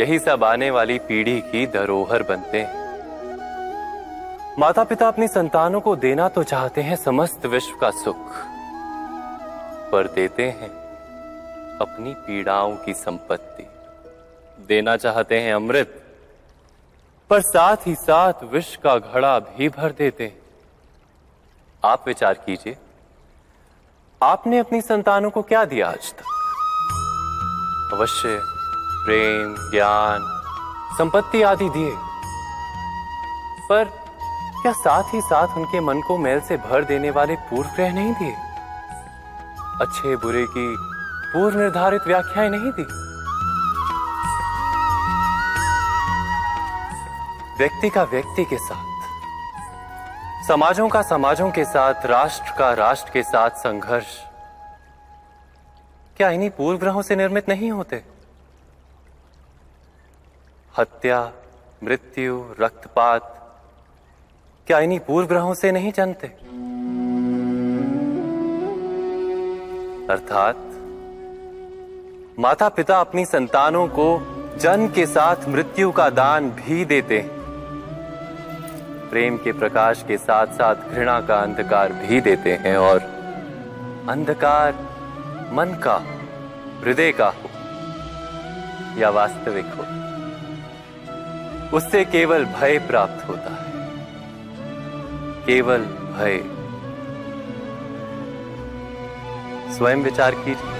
यही सब आने वाली पीढ़ी की धरोहर बनते हैं। माता पिता अपनी संतानों को देना तो चाहते हैं समस्त विश्व का सुख, पर देते हैं अपनी पीड़ाओं की संपत्ति। देना चाहते हैं अमृत, पर साथ ही साथ विष का घड़ा भी भर देते हैं। आप विचार कीजिए, आपने अपनी संतानों को क्या दिया आज तक? अवश्य प्रेम, ज्ञान, संपत्ति आदि दिए, पर क्या साथ ही साथ उनके मन को मैल से भर देने वाले पूर्वग्रह नहीं दिए? अच्छे बुरे की पूर्व निर्धारित व्याख्याएं नहीं दी? व्यक्ति का व्यक्ति के साथ, समाजों का समाजों के साथ, राष्ट्र का राष्ट्र के साथ संघर्ष क्या इन्हीं पूर्वग्रहों से निर्मित नहीं होते? हत्या, मृत्यु, रक्तपात क्या इन्हीं पूर्वग्रहों से नहीं जन्मते? अर्थात माता पिता अपनी संतानों को जन्म के साथ मृत्यु का दान भी देते हैं, प्रेम के प्रकाश के साथ साथ घृणा का अंधकार भी देते हैं। और अंधकार मन का, हृदय का हो या वास्तविक हो, उससे केवल भय प्राप्त होता है, केवल भय। स्वयं विचार कीजिए।